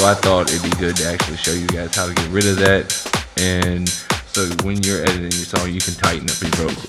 I thought it'd be good to actually show you guys how to get rid of that, and so when you're editing your song, you can tighten up your vocals.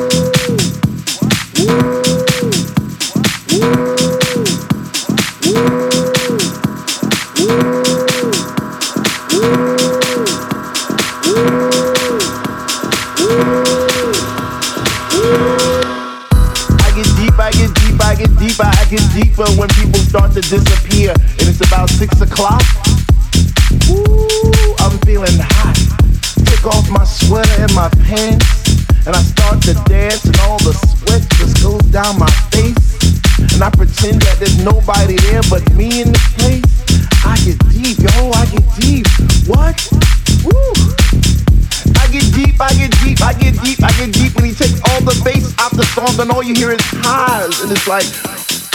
I get deeper when people start to disappear, and it's about 6:00. Ooh, I'm feeling hot. Take off my sweater and my pants, and I start to dance, and all the sweat just goes down my face. And I pretend that there's nobody there but me in this place. I get deep, yo, I get deep. What? Woo! I get deep, and he takes all the bass out the songs, and all you hear is highs, and it's like,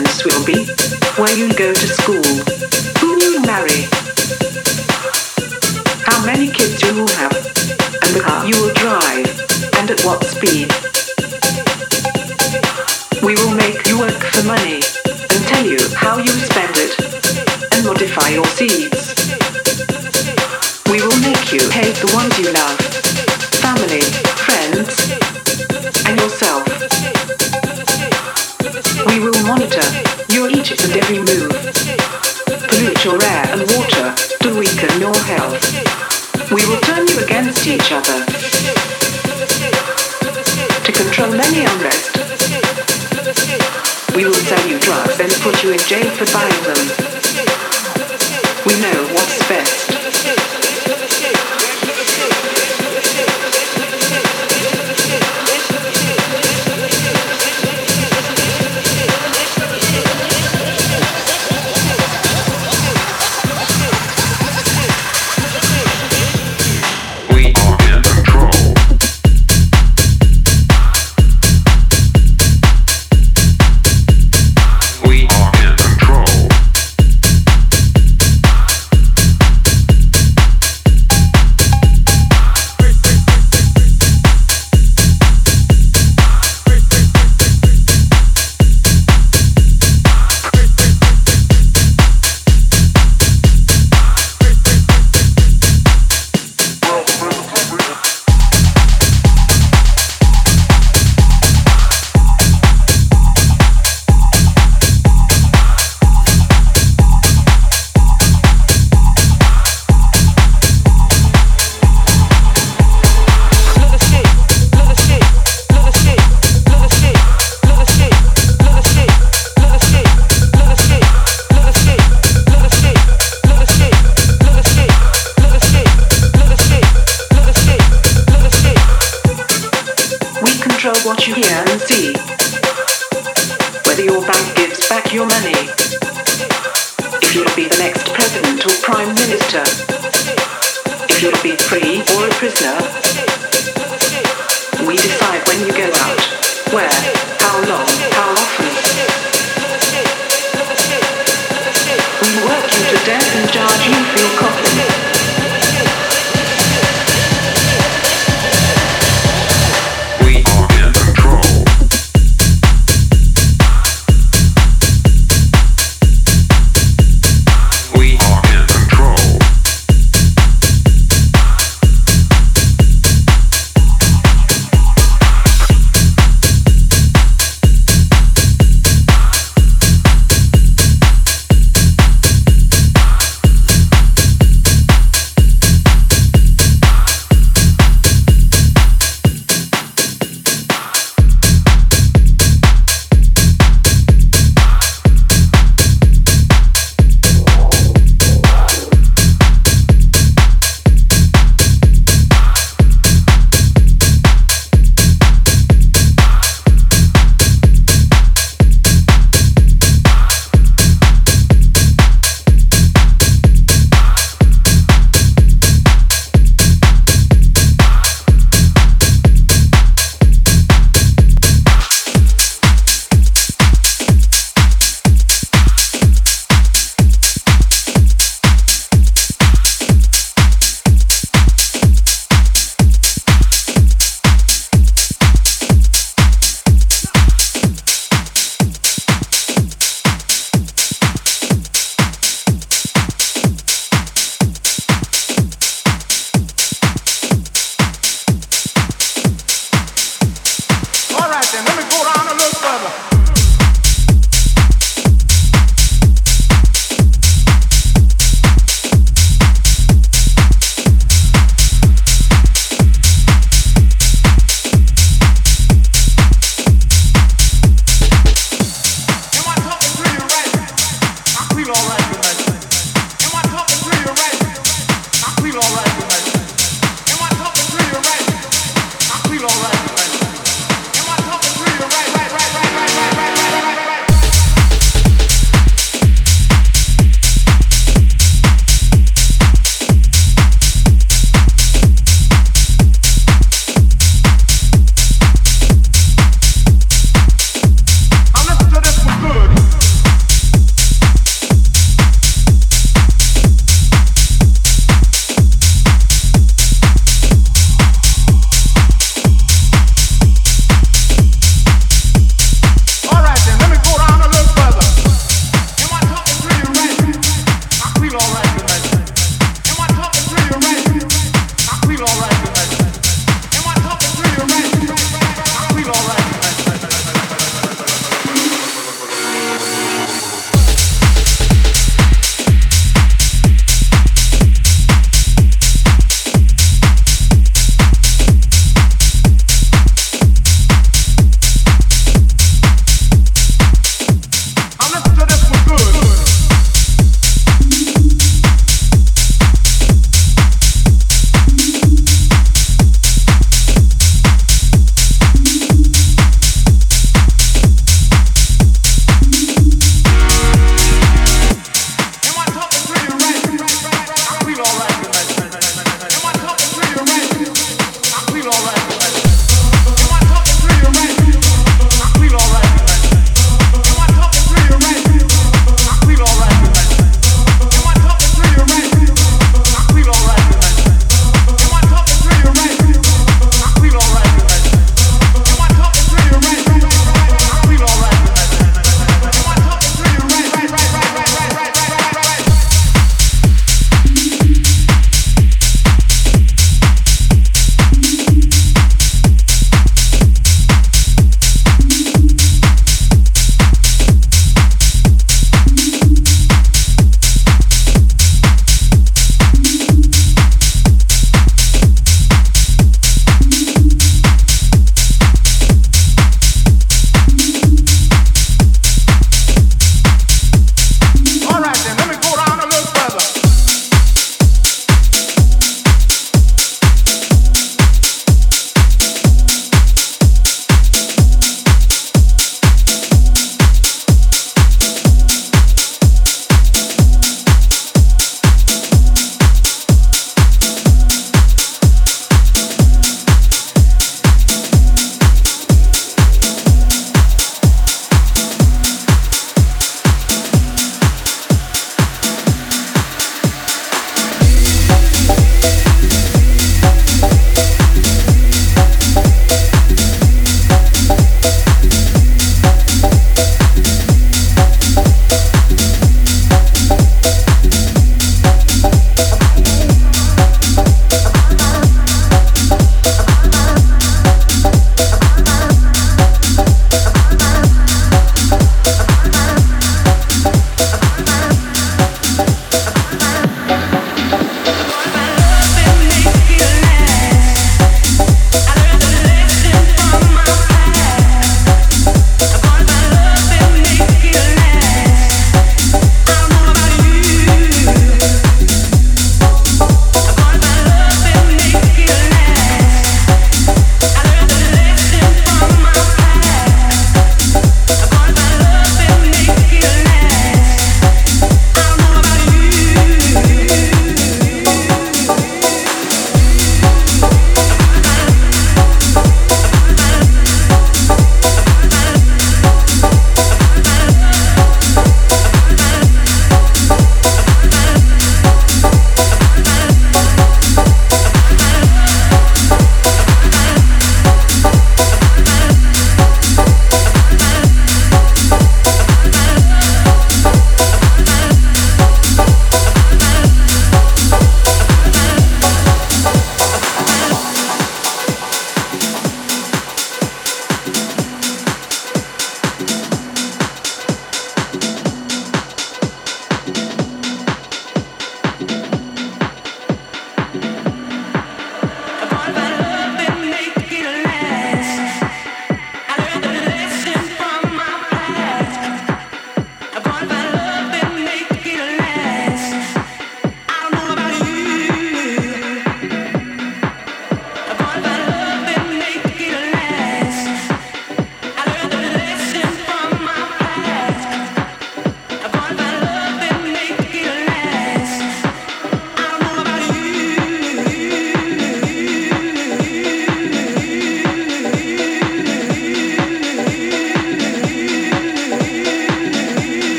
parents will be, where you go to school, who you marry, how many kids you will have, and the car you will drive, and at what speed. We will make you work for money, and tell you how you spend it, and modify your seeds. We will make you hate the ones you love, family, friends, and yourself. We will monitor your each and every move, pollute your air and water to weaken your health. We will turn you against each other, to control any unrest. We will sell you drugs and put you in jail for buying them. We know what's best.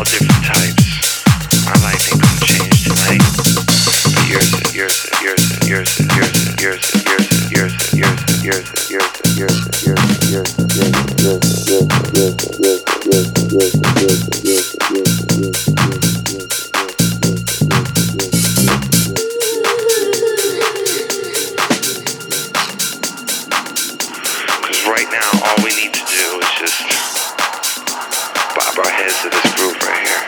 all different types. My life ain't gonna change tonight. Because right now, all we need to do is just bob our heads to this groove right here.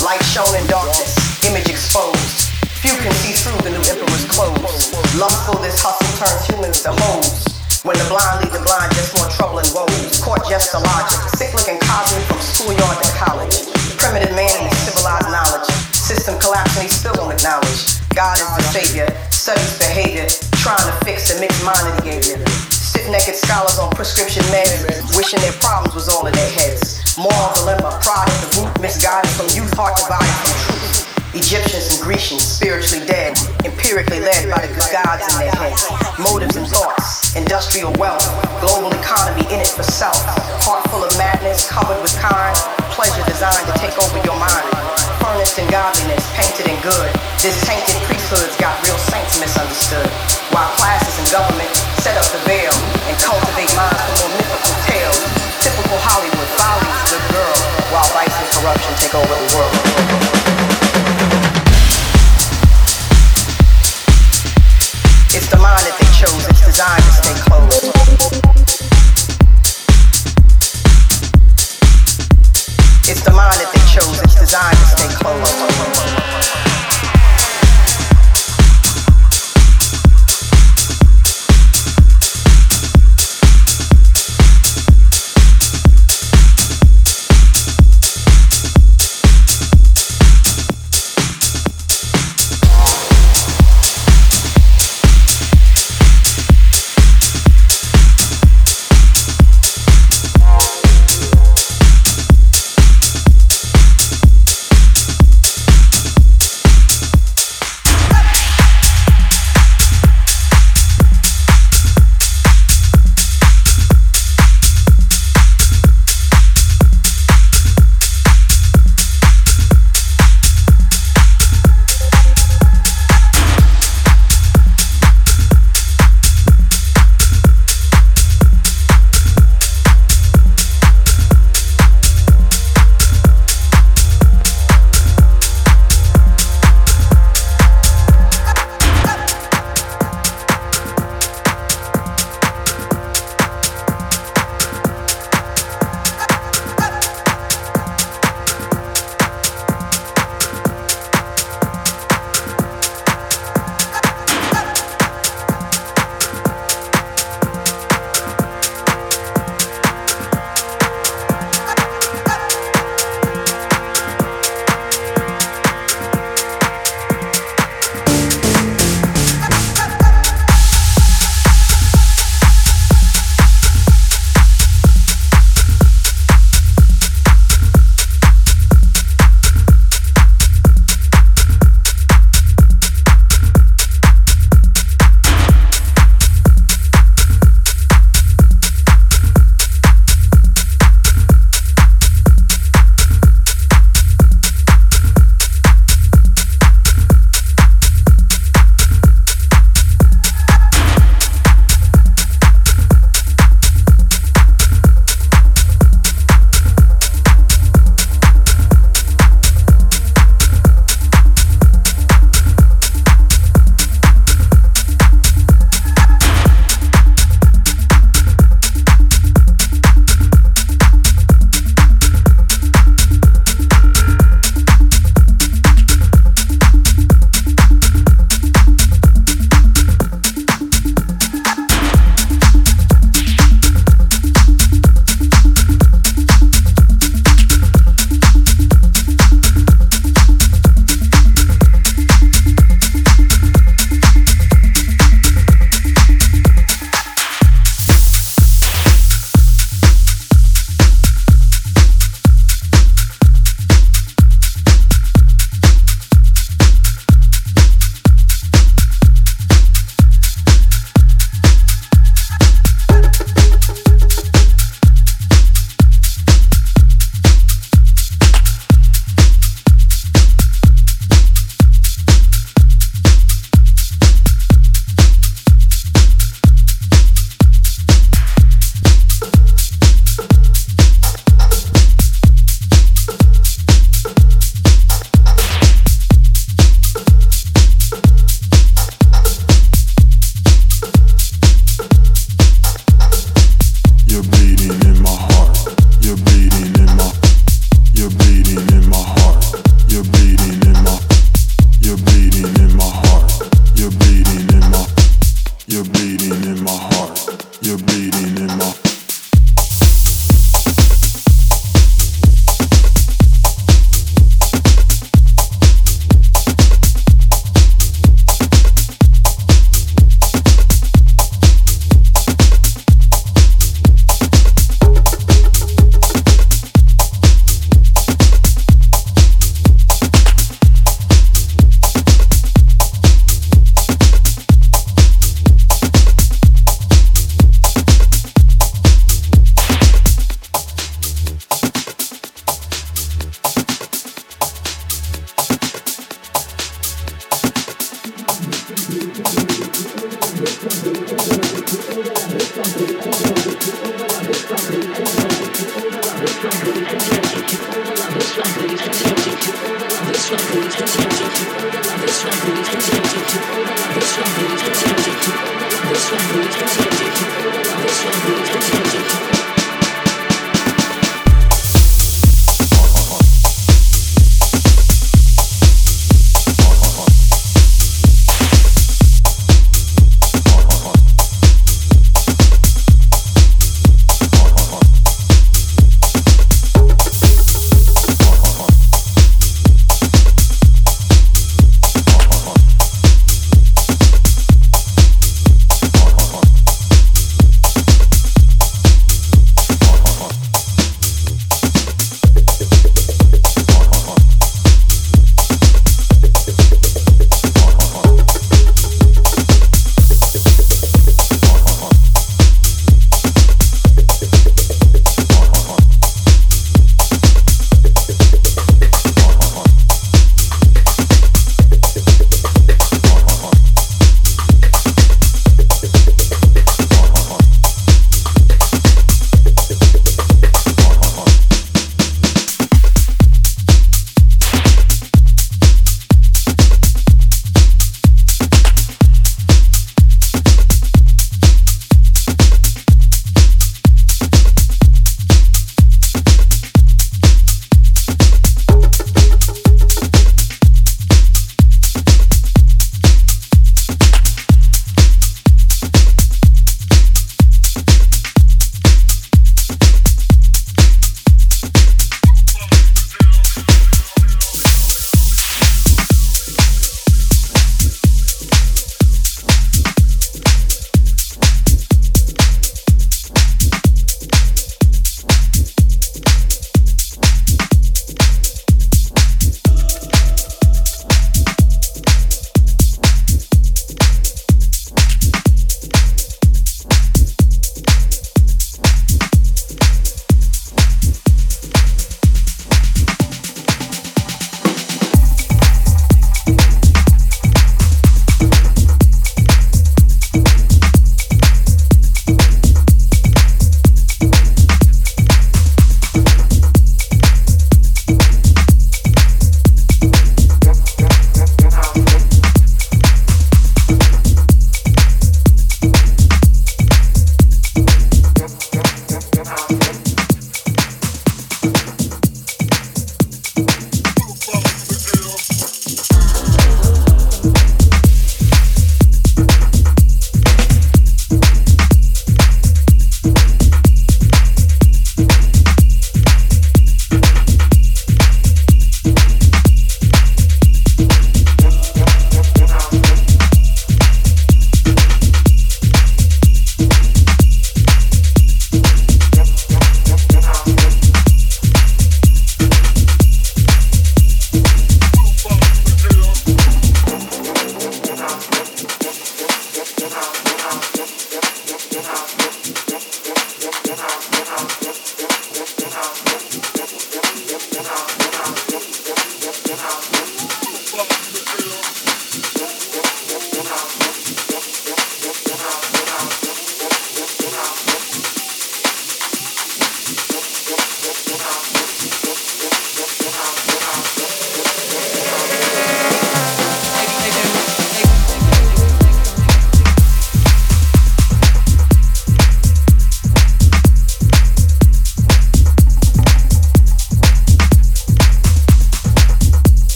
Light shone in darkness, image exposed. Few can see through the new emperor's clothes. Lustful, this hustle turns humans to hoes. When the blind lead the blind, just more trouble and woes. Court jests the logic, cyclic and cosmic from schoolyard to college. Primitive man and civilized knowledge. System collapsing, he still don't acknowledge. God is the savior, studies behavior, trying to fix the mixed minded behavior. Stiff-necked scholars on prescription meds, wishing their problems was all in their heads. Moral dilemma, pride at the root, misguided from youth, heart divided from truth. Egyptians and Grecians, spiritually dead, empirically led by the good gods in their heads. Motives and thoughts, industrial wealth, global economy in it for self. Heart full of madness, covered with kind, pleasure designed to take over your mind. Furnished in godliness, painted in good. This tainted priesthood's got real saints misunderstood. While classes and government set up the veil and cultivate minds for more mythical tales. Typical Hollywood follies with girls, while vice and corruption take over the world. It's the mind that they chose, it's designed to stay closed. It's the mind that they chose, it's designed to stay closed.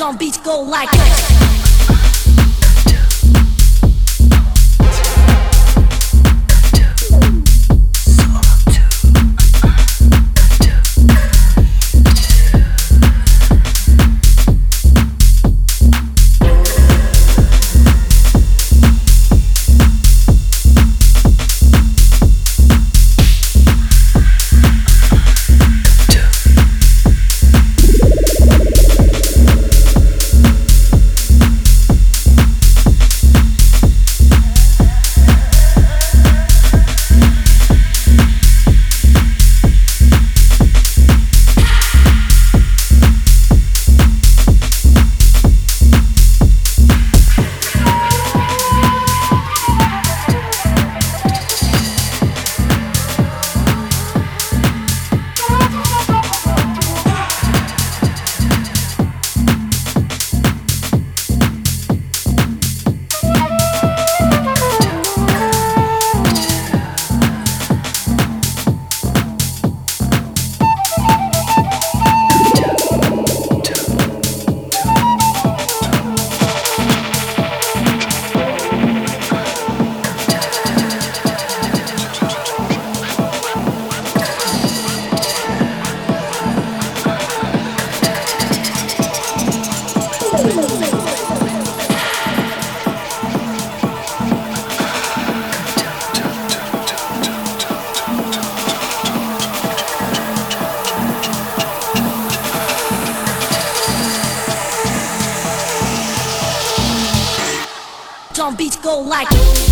Drum beats go like this. Drum beats go like